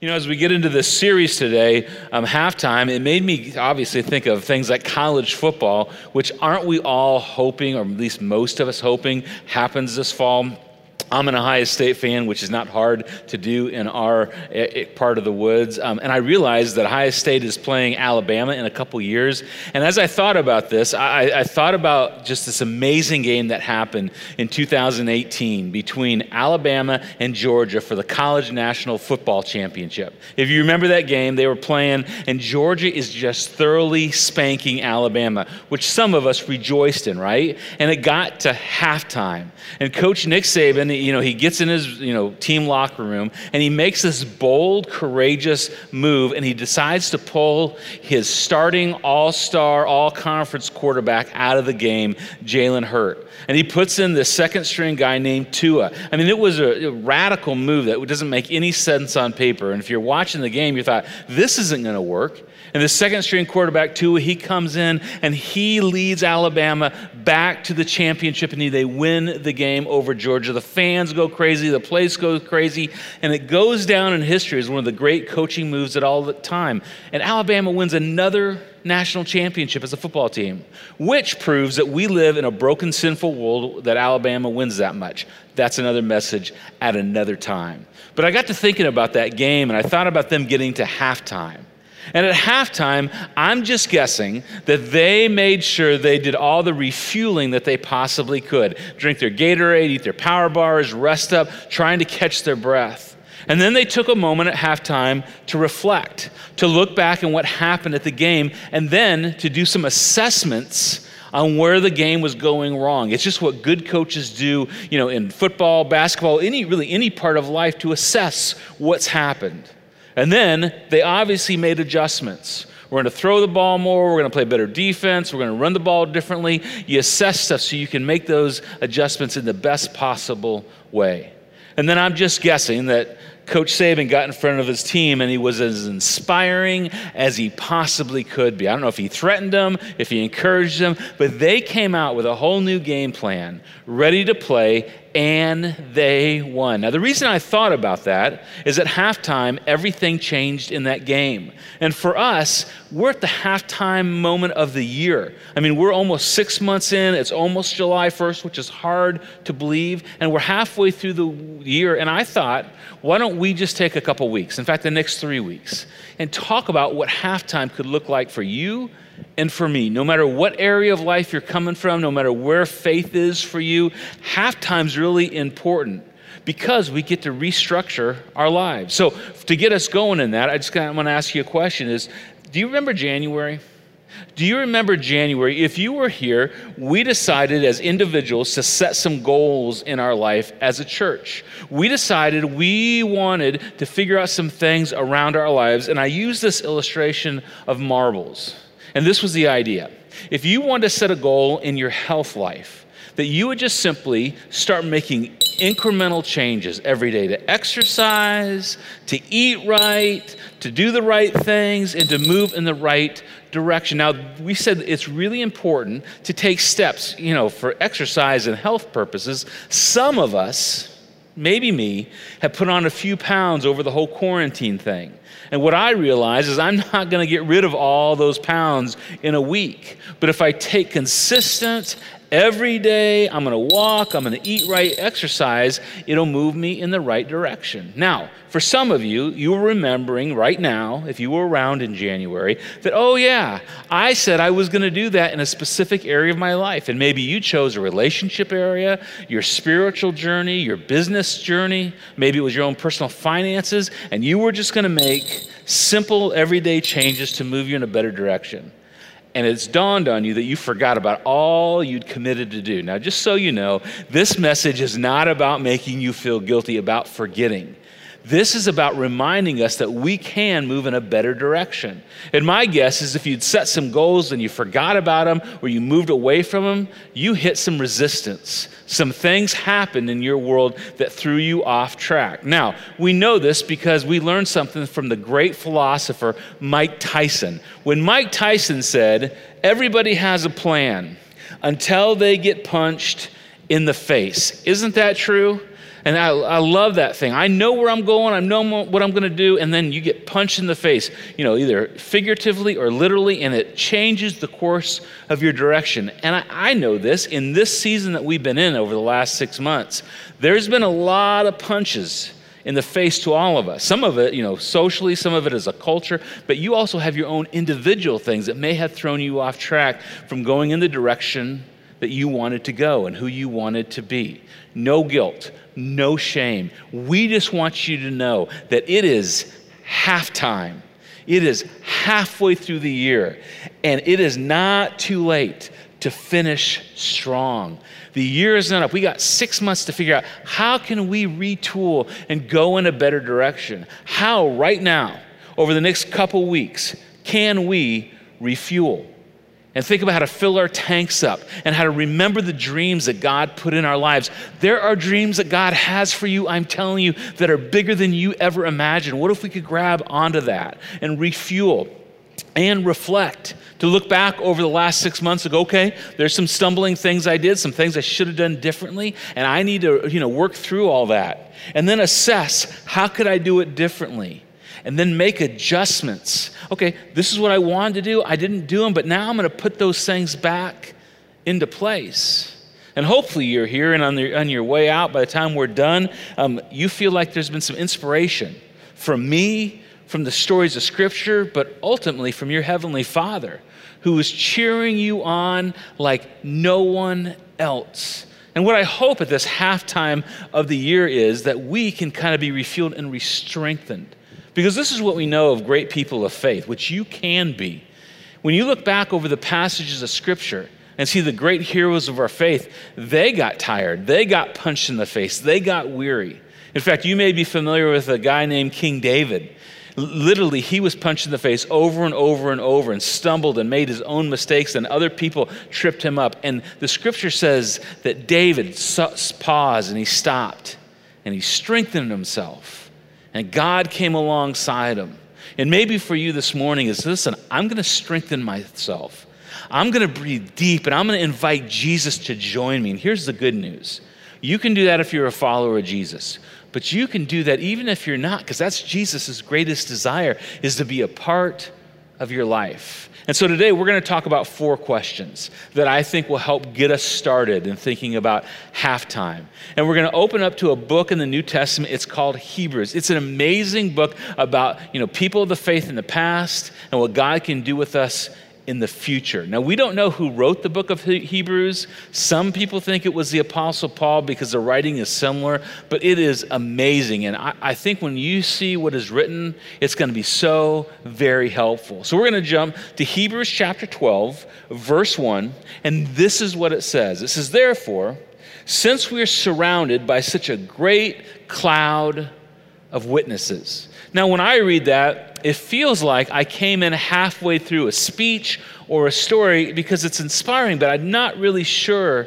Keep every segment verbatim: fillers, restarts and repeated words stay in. You know, as we get into this series today, um, halftime, it made me obviously think of things like college football, which aren't we all hoping, or at least most of us hoping, happens this fall? I'm an Ohio State fan, which is not hard to do in our it, it part of the woods. Um, and I realized that Ohio State is playing Alabama in a couple years. And as I thought about this, I, I thought about just this amazing game that happened in two thousand eighteen between Alabama and Georgia for the College National Football Championship. If you remember that game, they were playing, and Georgia is just thoroughly spanking Alabama, which some of us rejoiced in, right? And it got to halftime. And Coach Nick Saban, you know, he gets in his, you know, team locker room, and he makes this bold, courageous move, and he decides to pull his starting all-star, all-conference quarterback out of the game, Jalen Hurt. And he puts in this second-string guy named Tua. I mean, it was a, a radical move that doesn't make any sense on paper. And if you're watching the game, you thought, this isn't going to work. And the second-string quarterback, Tua, he comes in, and he leads Alabama back to the championship, and they win the game over Georgia. The fans go crazy. The place goes crazy. And it goes down in history as one of the great coaching moves at all the time. And Alabama wins another national championship as a football team, which proves that we live in a broken, sinful world that Alabama wins that much. That's another message at another time. But I got to thinking about that game, and I thought about them getting to halftime. And at halftime, I'm just guessing that they made sure they did all the refueling that they possibly could. Drink their Gatorade, eat their power bars, rest up, trying to catch their breath. And then they took a moment at halftime to reflect, to look back on what happened at the game, and then to do some assessments on where the game was going wrong. It's just what good coaches do, you know, in football, basketball, any really any part of life, to assess what's happened. And then they obviously made adjustments. We're going to throw the ball more. We're going to play better defense. We're going to run the ball differently. You assess stuff so you can make those adjustments in the best possible way. And then I'm just guessing that Coach Saban got in front of his team, and he was as inspiring as he possibly could be. I don't know if he threatened them, if he encouraged them, but they came out with a whole new game plan, ready to play, and they won. Now, the reason I thought about that is at halftime, everything changed in that game. And for us, we're at the halftime moment of the year. I mean, we're almost six months in. It's almost July first, which is hard to believe. And we're halfway through the year. And I thought, why don't we just take a couple weeks, in fact, the next three weeks, and talk about what halftime could look like for you and for me. No matter what area of life you're coming from, no matter where faith is for you, halftime's really important because we get to restructure our lives. So to get us going in that, I just kind of want to ask you a question is, do you remember January? Do you remember January? If you were here, we decided as individuals to set some goals in our life as a church. We decided we wanted to figure out some things around our lives, and I use this illustration of marbles. And this was the idea. If you wanted to set a goal in your health life, that you would just simply start making incremental changes every day to exercise, to eat right, to do the right things, and to move in the right direction. Now, we said it's really important to take steps, you know, for exercise and health purposes. Some of us, maybe me, have put on a few pounds over the whole quarantine thing. And what I realize is I'm not going to get rid of all those pounds in a week. But if I take consistent, every day, I'm going to walk, I'm going to eat right, exercise, it'll move me in the right direction. Now, for some of you, you're remembering right now, if you were around in January, that, oh yeah, I said I was going to do that in a specific area of my life. And maybe you chose a relationship area, your spiritual journey, your business journey, maybe it was your own personal finances, and you were just going to make simple, everyday changes to move you in a better direction. And it's dawned on you that you forgot about all you'd committed to do. Now, just so you know, this message is not about making you feel guilty about forgetting. This is about reminding us that we can move in a better direction. And my guess is if you'd set some goals and you forgot about them or you moved away from them, you hit some resistance. Some things happened in your world that threw you off track. Now, we know this because we learned something from the great philosopher Mike Tyson. When Mike Tyson said, "Everybody has a plan until they get punched in the face." Isn't that true? And I, I love that thing. I know where I'm going. I know what I'm going to do. And then you get punched in the face, you know, either figuratively or literally, and it changes the course of your direction. And I, I know this. In this season that we've been in over the last six months, there's been a lot of punches in the face to all of us. Some of it, you know, socially, some of it is a culture, but you also have your own individual things that may have thrown you off track from going in the direction that you wanted to go and who you wanted to be. No guilt, no shame. We just want you to know that it is halftime. It is halfway through the year, and it is not too late to finish strong. The year is not up. We got six months to figure out how can we retool and go in a better direction? How right now, over the next couple weeks, can we refuel? And think about how to fill our tanks up and how to remember the dreams that God put in our lives. There are dreams that God has for you, I'm telling you, that are bigger than you ever imagined. What if we could grab onto that and refuel and reflect, to look back over the last six months and go, okay, there's some stumbling things I did, some things I should have done differently, and I need to, you know, work through all that. And then assess, how could I do it differently? And then make adjustments. Okay, this is what I wanted to do. I didn't do them, but now I'm going to put those things back into place. And hopefully you're here, and on, the, on your way out, by the time we're done, um, you feel like there's been some inspiration from me, from the stories of Scripture, but ultimately from your Heavenly Father, who is cheering you on like no one else. And what I hope at this halftime of the year is that we can kind of be refueled and re-strengthened, because this is what we know of great people of faith, which you can be. When you look back over the passages of Scripture and see the great heroes of our faith, they got tired, they got punched in the face, they got weary. In fact, you may be familiar with a guy named King David. Literally, he was punched in the face over and over and over and stumbled and made his own mistakes, and other people tripped him up. And the Scripture says that David paused and he stopped and he strengthened himself, and God came alongside him. And maybe for you this morning is, listen, I'm going to strengthen myself. I'm going to breathe deep, and I'm going to invite Jesus to join me. And here's the good news. You can do that if you're a follower of Jesus. But you can do that even if you're not, because that's Jesus' greatest desire, is to be a part of your life. And so today we're going to talk about four questions that I think will help get us started in thinking about halftime. And we're going to open up to a book in the New Testament. It's called Hebrews. It's an amazing book about, you know, people of the faith in the past and what God can do with us in the future. Now, we don't know who wrote the book of Hebrews. Some people think it was the Apostle Paul because the writing is similar, but it is amazing. And I, I think when you see what is written, it's going to be so very helpful. So we're going to jump to Hebrews chapter twelve, verse one, and this is what it says. It says, "Therefore, since we are surrounded by such a great cloud of witnesses." Now, when I read that, it feels like I came in halfway through a speech or a story because it's inspiring, but I'm not really sure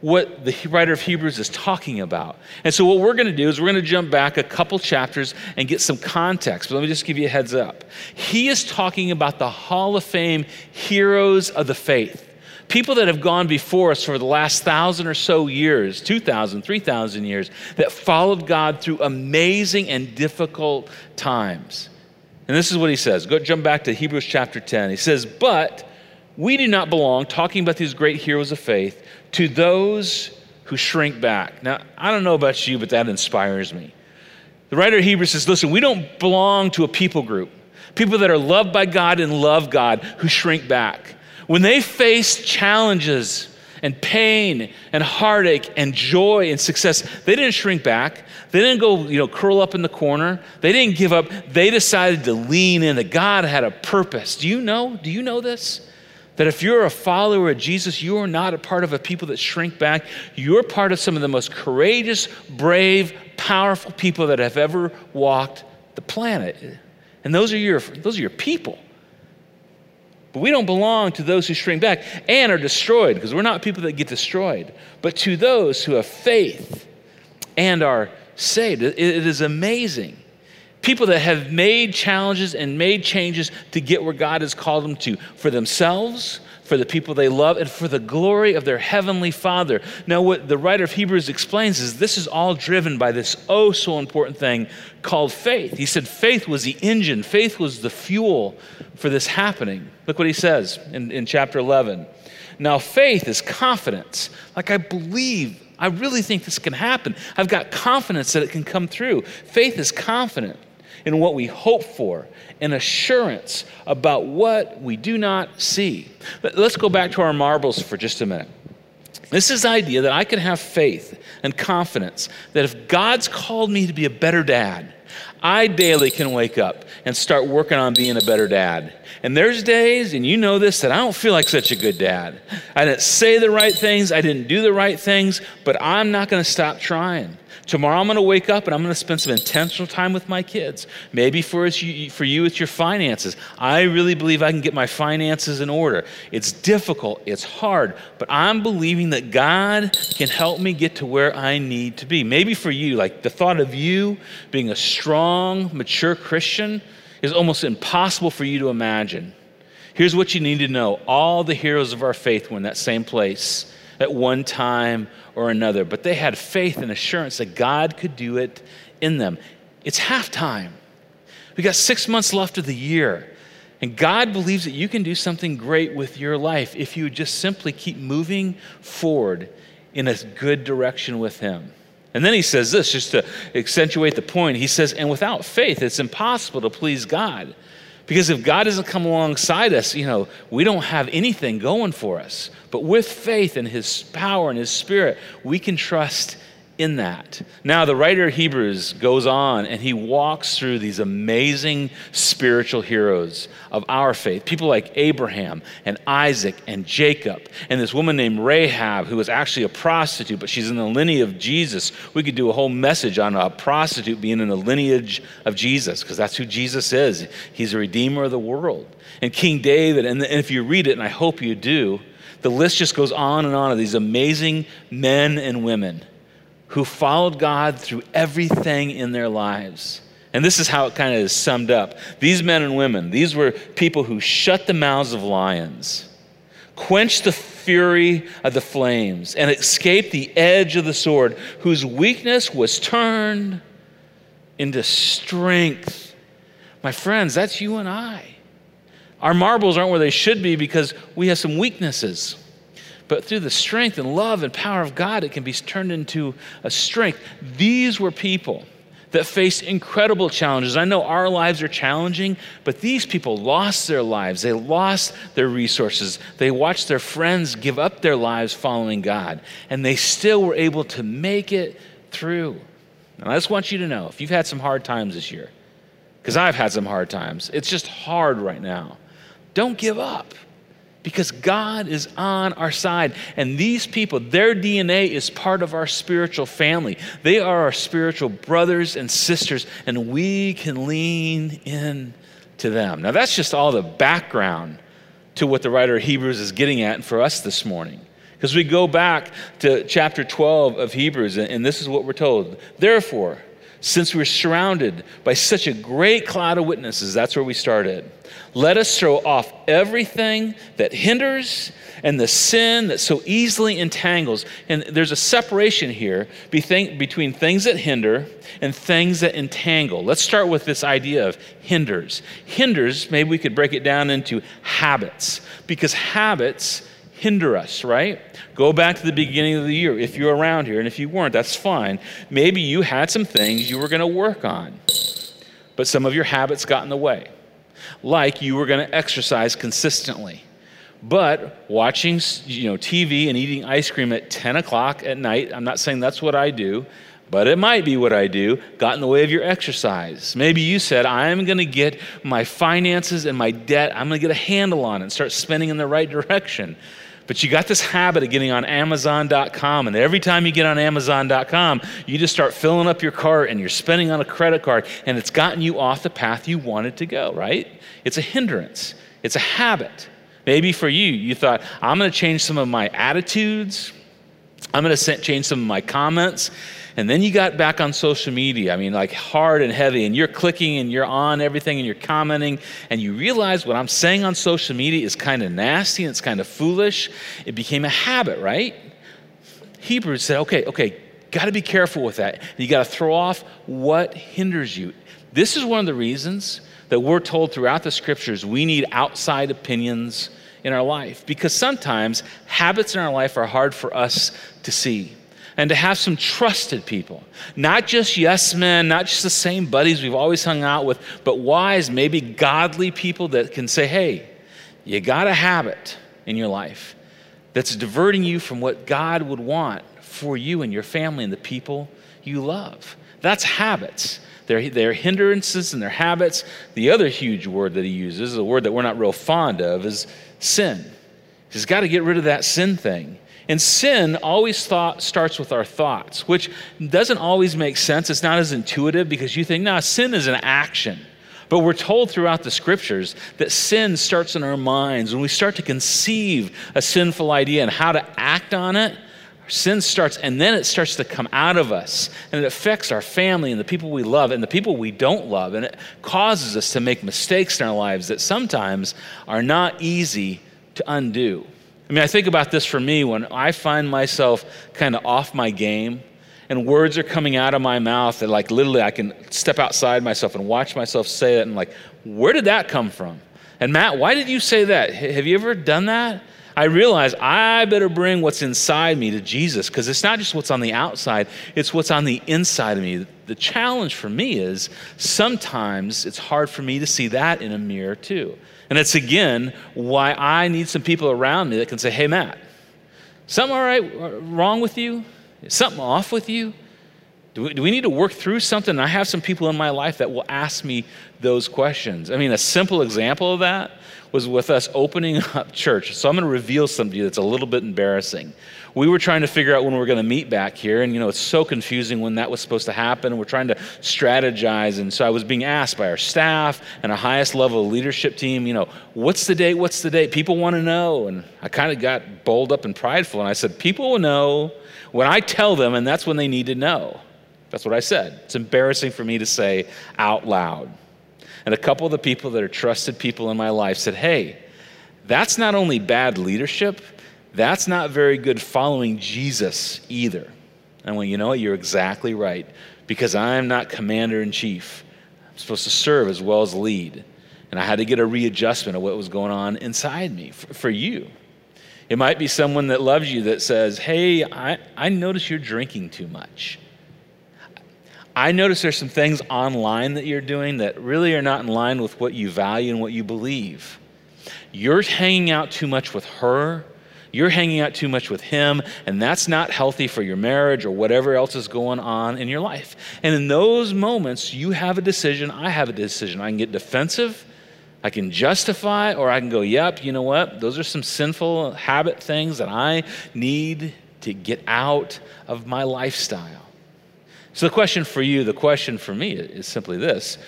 what the writer of Hebrews is talking about. And so what we're going to do is we're going to jump back a couple chapters and get some context. But let me just give you a heads up. He is talking about the Hall of Fame heroes of the faith. People that have gone before us for the last thousand or so years, two thousand, three thousand years, that followed God through amazing and difficult times. And this is what he says. Go jump back to Hebrews chapter ten. He says, "But we do not belong," talking about these great heroes of faith, "to those who shrink back." Now, I don't know about you, but that inspires me. The writer of Hebrews says, listen, we don't belong to a people group, people that are loved by God and love God, who shrink back. When they face challenges and pain and heartache and joy and success, they didn't shrink back. They didn't go, you know, curl up in the corner. They didn't give up. They decided to lean in. That God had a purpose. Do you know? Do you know this? That if you're a follower of Jesus, you are not a part of a people that shrink back. You're part of some of the most courageous, brave, powerful people that have ever walked the planet. And those are your, those are your people. But we don't belong to those who shrink back and are destroyed, because we're not people that get destroyed, but to those who have faith and are saved. It is amazing. People that have made challenges and made changes to get where God has called them to, for themselves, for the people they love, and for the glory of their heavenly Father. Now, what the writer of Hebrews explains is this is all driven by this oh so important thing called faith. He said faith was the engine, faith was the fuel for this happening. Look what he says in, in chapter eleven. Now, faith is confidence. Like, I believe, I really think this can happen. I've got confidence that it can come through. Faith is confident in what we hope for, an assurance about what we do not see. Let's go back to our marbles for just a minute. This is the idea that I can have faith and confidence that if God's called me to be a better dad, I daily can wake up and start working on being a better dad. And there's days, and you know this, that I don't feel like such a good dad. I didn't say the right things, I didn't do the right things, but I'm not gonna stop trying. Tomorrow I'm gonna wake up and I'm gonna spend some intentional time with my kids. Maybe for, it's you, for you, it's your finances. I really believe I can get my finances in order. It's difficult, it's hard, but I'm believing that God can help me get to where I need to be. Maybe for you, like the thought of you being a strong, mature Christian is almost impossible for you to imagine. Here's what you need to know. All the heroes of our faith were in that same place at one time or another, but they had faith and assurance that God could do it in them. It's halftime. We got six months left of the year, and God believes that you can do something great with your life if you just simply keep moving forward in a good direction with Him. And then he says this, just to accentuate the point, he says, and without faith, it's impossible to please God. Because if God doesn't come alongside us, you know, we don't have anything going for us. But with faith and His power and His Spirit, we can trust in that. Now, the writer of Hebrews goes on and he walks through these amazing spiritual heroes of our faith, people like Abraham and Isaac and Jacob, and this woman named Rahab, who was actually a prostitute, but she's in the lineage of Jesus. We could do a whole message on a prostitute being in the lineage of Jesus, because that's who Jesus is. He's the Redeemer of the world. And King David, and, the, and if you read it, and I hope you do, the list just goes on and on of these amazing men and women who followed God through everything in their lives. And this is how it kind of is summed up. These men and women, these were people who shut the mouths of lions, quenched the fury of the flames, and escaped the edge of the sword, whose weakness was turned into strength. My friends, that's you and I. Our marbles aren't where they should be because we have some weaknesses. But through the strength and love and power of God, it can be turned into a strength. These were people that faced incredible challenges. I know our lives are challenging, but these people lost their lives. They lost their resources. They watched their friends give up their lives following God, and they still were able to make it through. And I just want you to know, if you've had some hard times this year, because I've had some hard times, it's just hard right now, don't give up. Because God is on our side. And these people, their D N A is part of our spiritual family. They are our spiritual brothers and sisters, and we can lean in to them. Now, that's just all the background to what the writer of Hebrews is getting at for us this morning. Because we go back to chapter twelve of Hebrews, and this is what we're told. Therefore, since we're surrounded by such a great cloud of witnesses, that's where we started. Let us throw off everything that hinders and the sin that so easily entangles. And there's a separation here between things that hinder and things that entangle. Let's start with this idea of hinders. Hinders, maybe we could break it down into habits, because habits hinder us, right? Go back to the beginning of the year if you're around here, and if you weren't, that's fine. Maybe you had some things you were going to work on, but some of your habits got in the way. Like you were going to exercise consistently, but watching, you know, T V and eating ice cream at ten o'clock at night, I'm not saying that's what I do, but it might be what I do, got in the way of your exercise. Maybe you said, I'm gonna get my finances and my debt, I'm gonna get a handle on it and start spending in the right direction. But you got this habit of getting on Amazon dot com, and every time you get on Amazon dot com, you just start filling up your cart and you're spending on a credit card, and it's gotten you off the path you wanted to go, right? It's a hindrance, it's a habit. Maybe for you, you thought, I'm gonna change some of my attitudes, I'm going to change some of my comments. And then you got back on social media, I mean, like hard and heavy, and you're clicking and you're on everything and you're commenting, and you realize what I'm saying on social media is kind of nasty and it's kind of foolish. It became a habit, right? Hebrews said, okay, okay, got to be careful with that. You got to throw off what hinders you. This is one of the reasons that we're told throughout the scriptures we need outside opinions in our life, because sometimes habits in our life are hard for us to see. And to have some trusted people, not just yes men, not just the same buddies we've always hung out with, but wise, maybe godly people that can say, hey, you got a habit in your life that's diverting you from what God would want for you and your family and the people you love. That's habits. They're, they're hindrances and they're habits. The other huge word that he uses, a word that we're not real fond of, is sin. He's got to get rid of that sin thing. And sin always thought, starts with our thoughts, which doesn't always make sense. It's not as intuitive because you think, no, sin is an action. But we're told throughout the scriptures that sin starts in our minds. When we start to conceive a sinful idea and how to act on it, sin starts, and then it starts to come out of us, and it affects our family and the people we love and the people we don't love, and it causes us to make mistakes in our lives that sometimes are not easy to undo. I mean, I think about this for me when I find myself kind of off my game and words are coming out of my mouth that, like, literally I can step outside myself and watch myself say it and, like, where did that come from? And Matt, why did you say that? Have you ever done that? I realize I better bring what's inside me to Jesus, because it's not just what's on the outside, it's what's on the inside of me. The challenge for me is sometimes it's hard for me to see that in a mirror too. And it's, again, why I need some people around me that can say, hey, Matt, something all right wrong with you? Is something off with you? Do we, do we need to work through something? And I have some people in my life that will ask me those questions. I mean, a simple example of that was with us opening up church. So I'm going to reveal something to you that's a little bit embarrassing. We were trying to figure out when we were going to meet back here, and, you know, it's so confusing when that was supposed to happen, and we're trying to strategize, and so I was being asked by our staff and our highest level of leadership team, you know, what's the date, what's the date? People want to know, and I kind of got bowled up and prideful, and I said, people will know when I tell them, and that's when they need to know. That's what I said. It's embarrassing for me to say out loud. And a couple of the people that are trusted people in my life said, hey, that's not only bad leadership, that's not very good following Jesus either. And well, you know what? You're exactly right, because I'm not commander-in-chief. I'm supposed to serve as well as lead. And I had to get a readjustment of what was going on inside me for, for you. It might be someone that loves you that says, hey, I, I notice you're drinking too much. I notice there's some things online that you're doing that really are not in line with what you value and what you believe. You're hanging out too much with her. You're hanging out too much with him, and that's not healthy for your marriage or whatever else is going on in your life. And in those moments, you have a decision. I have a decision. I can get defensive. I can justify, or I can go, yep, you know what? Those are some sinful habit things that I need to get out of my lifestyle. So the question for you, the question for me is simply this: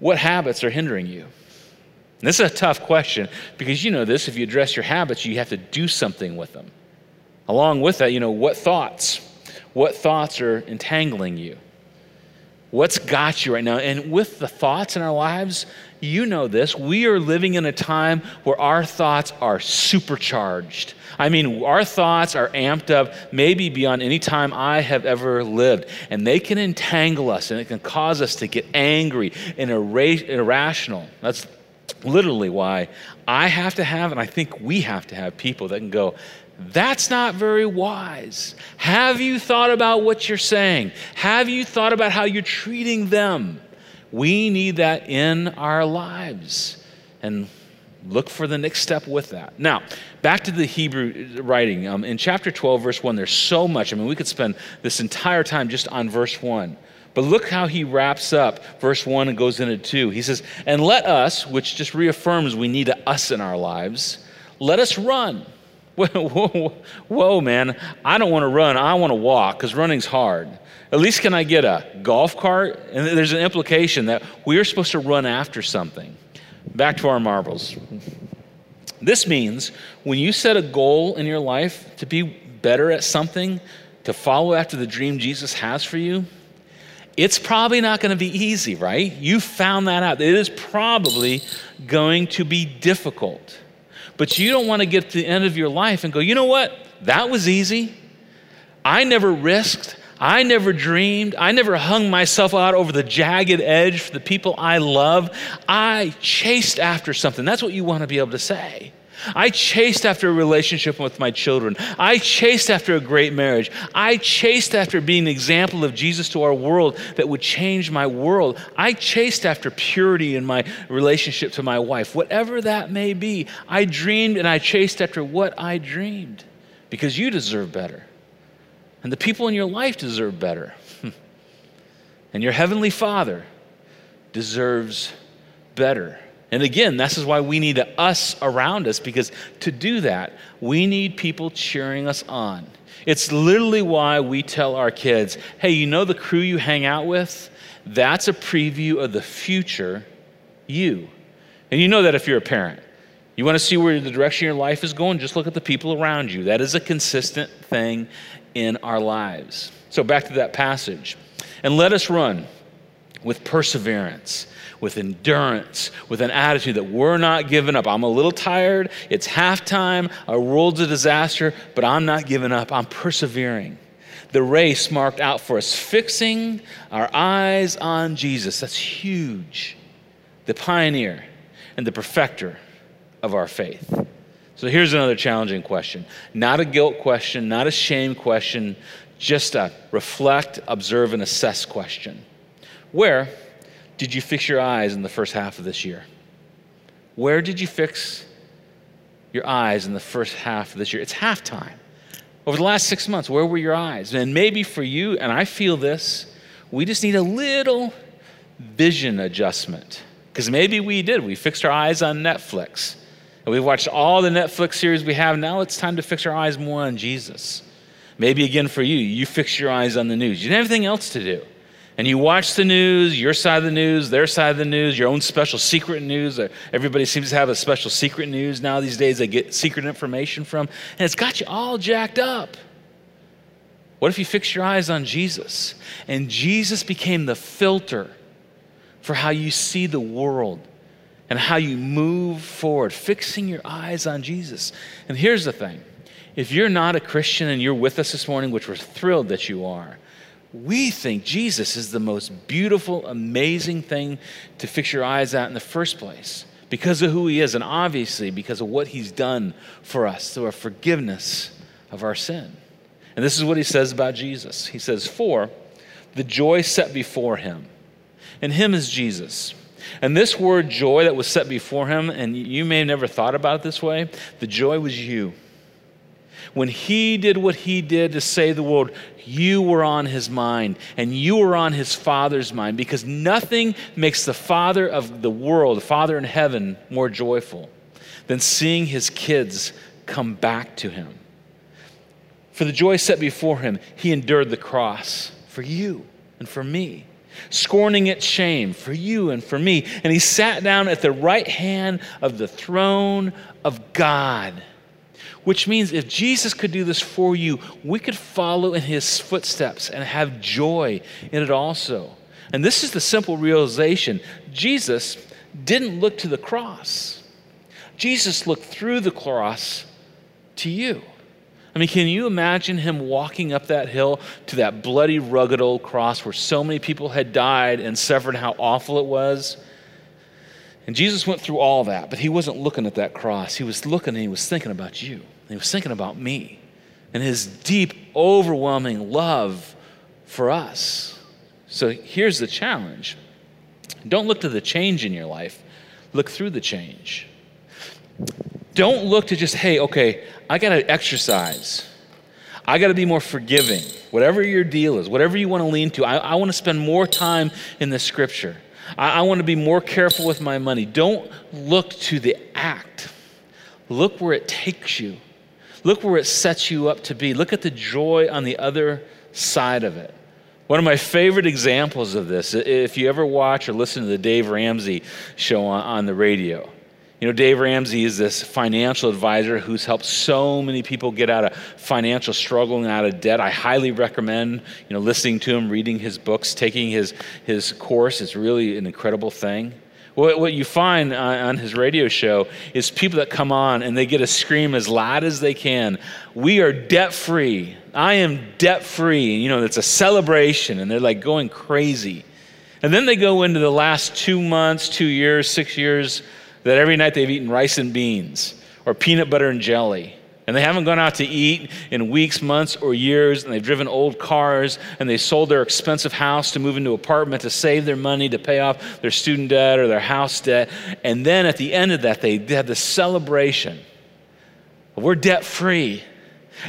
what habits are hindering you? And this is a tough question, because you know this, if you address your habits, you have to do something with them. Along with that, you know, what thoughts? What thoughts are entangling you? What's got you right now? And with the thoughts in our lives, you know this, we are living in a time where our thoughts are supercharged. I mean, our thoughts are amped up maybe beyond any time I have ever lived. And they can entangle us, and it can cause us to get angry and irra- irrational. That's literally why I have to have, and I think we have to have, people that can go, that's not very wise. Have you thought about what you're saying? Have you thought about how you're treating them? We need that in our lives. And look for the next step with that. Now, back to the Hebrew writing. Um, in chapter twelve, verse one, there's so much. I mean, we could spend this entire time just on verse one. But look how he wraps up verse one and goes into two. He says, and let us, which just reaffirms we need a us in our lives, let us run. Whoa, whoa, whoa, man, I don't want to run. I want to walk, because running's hard. At least can I get a golf cart? And there's an implication that we are supposed to run after something. Back to our marbles. This means when you set a goal in your life to be better at something, to follow after the dream Jesus has for you, it's probably not going to be easy, right? You found that out. It is probably going to be difficult. But you don't want to get to the end of your life and go, you know what? That was easy. I never risked. I never dreamed. I never hung myself out over the jagged edge for the people I love. I chased after something. That's what you want to be able to say. I chased after a relationship with my children. I chased after a great marriage. I chased after being an example of Jesus to our world that would change my world. I chased after purity in my relationship to my wife. Whatever that may be, I dreamed and I chased after what I dreamed, because you deserve better. And the people in your life deserve better. And your heavenly Father deserves better. And again, this is why we need us around us, because to do that, we need people cheering us on. It's literally why we tell our kids, hey, you know the crew you hang out with? That's a preview of the future you. And you know that if you're a parent. You want to see where the direction your life is going? Just look at the people around you. That is a consistent thing in our lives. So back to that passage. And let us run with perseverance, with endurance, with an attitude that we're not giving up. I'm a little tired. It's halftime. Our world's a disaster, but I'm not giving up. I'm persevering. The race marked out for us, fixing our eyes on Jesus. That's huge. The pioneer and the perfecter of our faith. So here's another challenging question. Not a guilt question, not a shame question, just a reflect, observe, and assess question. Where did you fix your eyes in the first half of this year? Where did you fix your eyes in the first half of this year? It's halftime. Over the last six months, where were your eyes? And maybe for you, and I feel this, we just need a little vision adjustment. Because maybe we did. We fixed our eyes on Netflix. And we've watched all the Netflix series we have. Now it's time to fix our eyes more on Jesus. Maybe again for you, you fix your eyes on the news. You didn't have anything else to do. And you watch the news, your side of the news, their side of the news, your own special secret news. Everybody seems to have a special secret news now these days they get secret information from. And it's got you all jacked up. What if you fix your eyes on Jesus? And Jesus became the filter for how you see the world and how you move forward, fixing your eyes on Jesus. And here's the thing. If you're not a Christian and you're with us this morning, which we're thrilled that you are, we think Jesus is the most beautiful, amazing thing to fix your eyes at in the first place, because of who he is and obviously because of what he's done for us through our forgiveness of our sin. And this is what he says about Jesus. He says, for the joy set before him, and him is Jesus. And this word joy that was set before him, and you may have never thought about it this way, the joy was you. When he did what he did to save the world, you were on his mind, and you were on his Father's mind, because nothing makes the Father of the world, the Father in heaven, more joyful than seeing his kids come back to him. For the joy set before him, he endured the cross for you and for me, scorning its shame for you and for me. And he sat down at the right hand of the throne of God. Which means if Jesus could do this for you, we could follow in his footsteps and have joy in it also. And this is the simple realization. Jesus didn't look to the cross. Jesus looked through the cross to you. I mean, can you imagine him walking up that hill to that bloody, rugged old cross where so many people had died and suffered, how awful it was? And Jesus went through all that, but he wasn't looking at that cross. He was looking and he was thinking about you. And he was thinking about me and his deep, overwhelming love for us. So here's the challenge. Don't look to the change in your life. Look through the change. Don't look to just, hey, okay, I got to exercise. I got to be more forgiving. Whatever your deal is, whatever you want to lean to, I, I want to spend more time in the scripture. I, I want to be more careful with my money. Don't look to the act. Look where it takes you. Look where it sets you up to be. Look at the joy on the other side of it. One of my favorite examples of this, if you ever watch or listen to the Dave Ramsey show on, on the radio, You know, Dave Ramsey is this financial advisor who's helped so many people get out of financial struggle and out of debt. I highly recommend, you know, listening to him, reading his books, taking his, his course. It's really an incredible thing. What, what you find on, on his radio show is people that come on and they get to scream as loud as they can, "We are debt-free. I am debt-free." And, you know, it's a celebration, and they're like going crazy. And then they go into the last two months, two years, six years, that every night they've eaten rice and beans or peanut butter and jelly. And they haven't gone out to eat in weeks, months, or years, and they've driven old cars, and they sold their expensive house to move into an apartment to save their money to pay off their student debt or their house debt. And then at the end of that, they had this celebration. We're debt-free.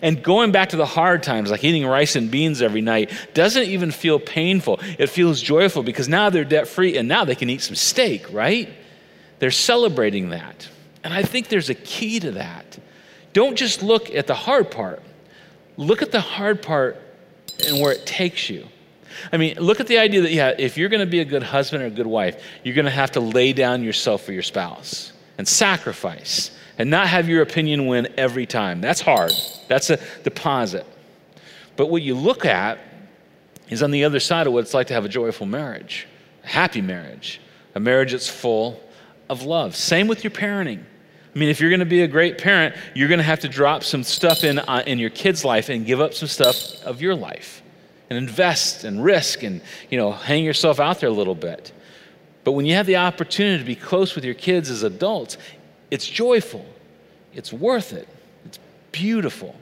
And going back to the hard times, like eating rice and beans every night, doesn't even feel painful. It feels joyful because now they're debt-free, and now they can eat some steak, right? They're celebrating that. And I think there's a key to that. Don't just look at the hard part. Look at the hard part and where it takes you. I mean, look at the idea that, yeah, if you're going to be a good husband or a good wife, you're going to have to lay down yourself for your spouse and sacrifice and not have your opinion win every time. That's hard. That's a deposit. But what you look at is on the other side of what it's like to have a joyful marriage, a happy marriage, a marriage that's full of love. Same with your parenting. I mean, if you're going to be a great parent, you're going to have to drop some stuff in uh, in your kid's life and give up some stuff of your life and invest and risk and, you know, hang yourself out there a little bit. But when you have the opportunity to be close with your kids as adults, it's joyful. It's worth it. It's beautiful.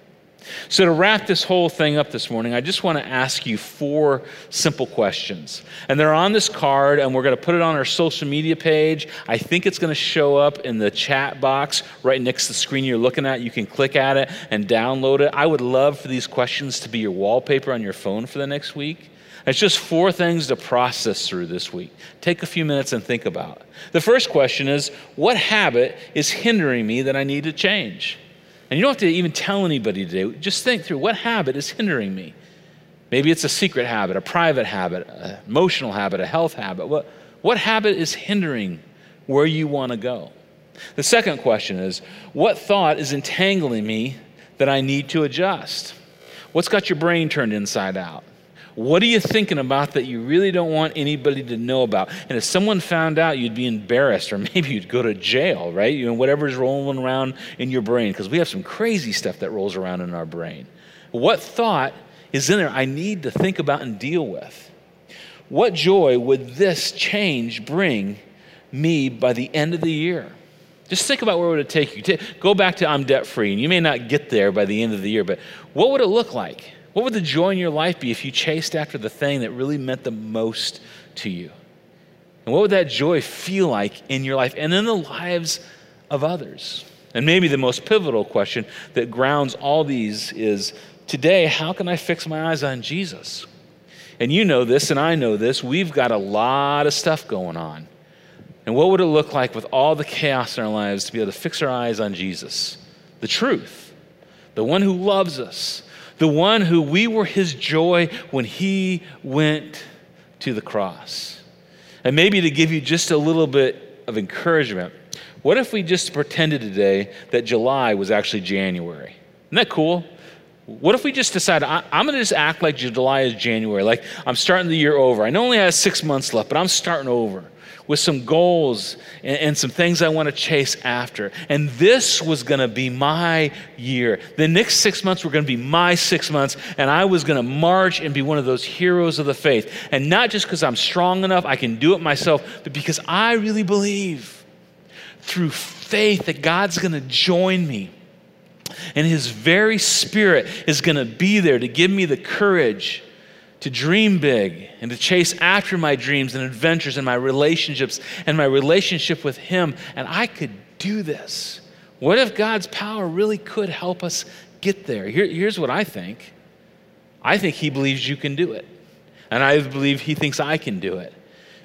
So to wrap this whole thing up this morning, I just want to ask you four simple questions. And they're on this card, and we're going to put it on our social media page. I think it's going to show up in the chat box right next to the screen you're looking at. You can click at it and download it. I would love for these questions to be your wallpaper on your phone for the next week. It's just four things to process through this week. Take a few minutes and think about it. The first question is, what habit is hindering me that I need to change? And you don't have to even tell anybody today. Just think through, what habit is hindering me? Maybe it's a secret habit, a private habit, an emotional habit, a health habit. What, what habit is hindering where you want to go? The second question is, what thought is entangling me that I need to adjust? What's got your brain turned inside out? What are you thinking about that you really don't want anybody to know about? And if someone found out, you'd be embarrassed, or maybe you'd go to jail, right? You know, whatever's rolling around in your brain, because we have some crazy stuff that rolls around in our brain. What thought is in there I need to think about and deal with? What joy would this change bring me by the end of the year? Just think about where would it take you. Go back to I'm debt-free, and you may not get there by the end of the year, but what would it look like? What would the joy in your life be if you chased after the thing that really meant the most to you? And what would that joy feel like in your life and in the lives of others? And maybe the most pivotal question that grounds all these is, today, how can I fix my eyes on Jesus? And you know this, and I know this. We've got a lot of stuff going on. And what would it look like with all the chaos in our lives to be able to fix our eyes on Jesus? The truth, the one who loves us, the one who we were his joy when he went to the cross. And maybe to give you just a little bit of encouragement, what if we just pretended today that July was actually January? Isn't that cool? What if we just decided, I, I'm going to just act like July is January, like I'm starting the year over. I only have six months left, but I'm starting over with some goals and, and some things I want to chase after. And this was going to be my year. The next six months were going to be my six months, and I was going to march and be one of those heroes of the faith. And not just because I'm strong enough, I can do it myself, but because I really believe through faith that God's going to join me. And his very spirit is going to be there to give me the courage to dream big and to chase after my dreams and adventures and my relationships and my relationship with him. And I could do this. What if God's power really could help us get there? Here, here's what I think. I think he believes you can do it. And I believe he thinks I can do it.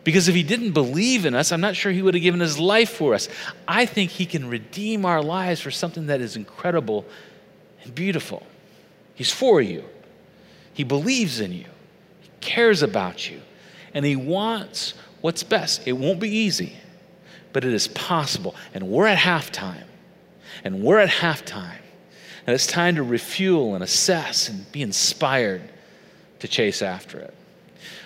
Because if he didn't believe in us, I'm not sure he would have given his life for us. I think he can redeem our lives for something that is incredible and beautiful. He's for you. He believes in you. He cares about you. And he wants what's best. It won't be easy. but it is possible. And we're at halftime. And we're at halftime. And it's time to refuel and assess and be inspired to chase after it.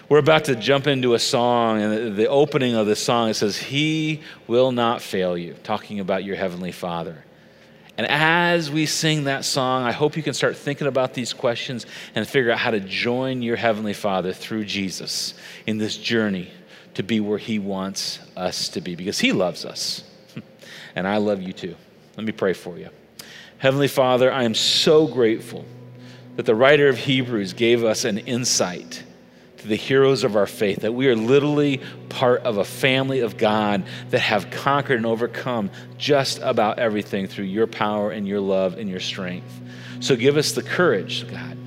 We're about to jump into a song, and the opening of this song, it says, "He will not fail you," talking about your Heavenly Father. And as we sing that song, I hope you can start thinking about these questions and figure out how to join your Heavenly Father through Jesus in this journey to be where He wants us to be, because He loves us. And I love you too. Let me pray for you. Heavenly Father, I am so grateful that the writer of Hebrews gave us an insight to the heroes of our faith, that we are literally part of a family of God that have conquered and overcome just about everything through your power and your love and your strength. So give us the courage, God,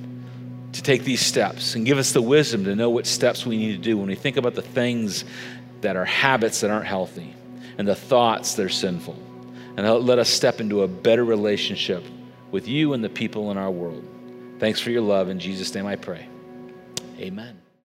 to take these steps, and give us the wisdom to know what steps we need to do when we think about the things that are habits that aren't healthy and the thoughts that are sinful. And let us step into a better relationship with you and the people in our world. Thanks for your love. In Jesus' name I pray. Amen.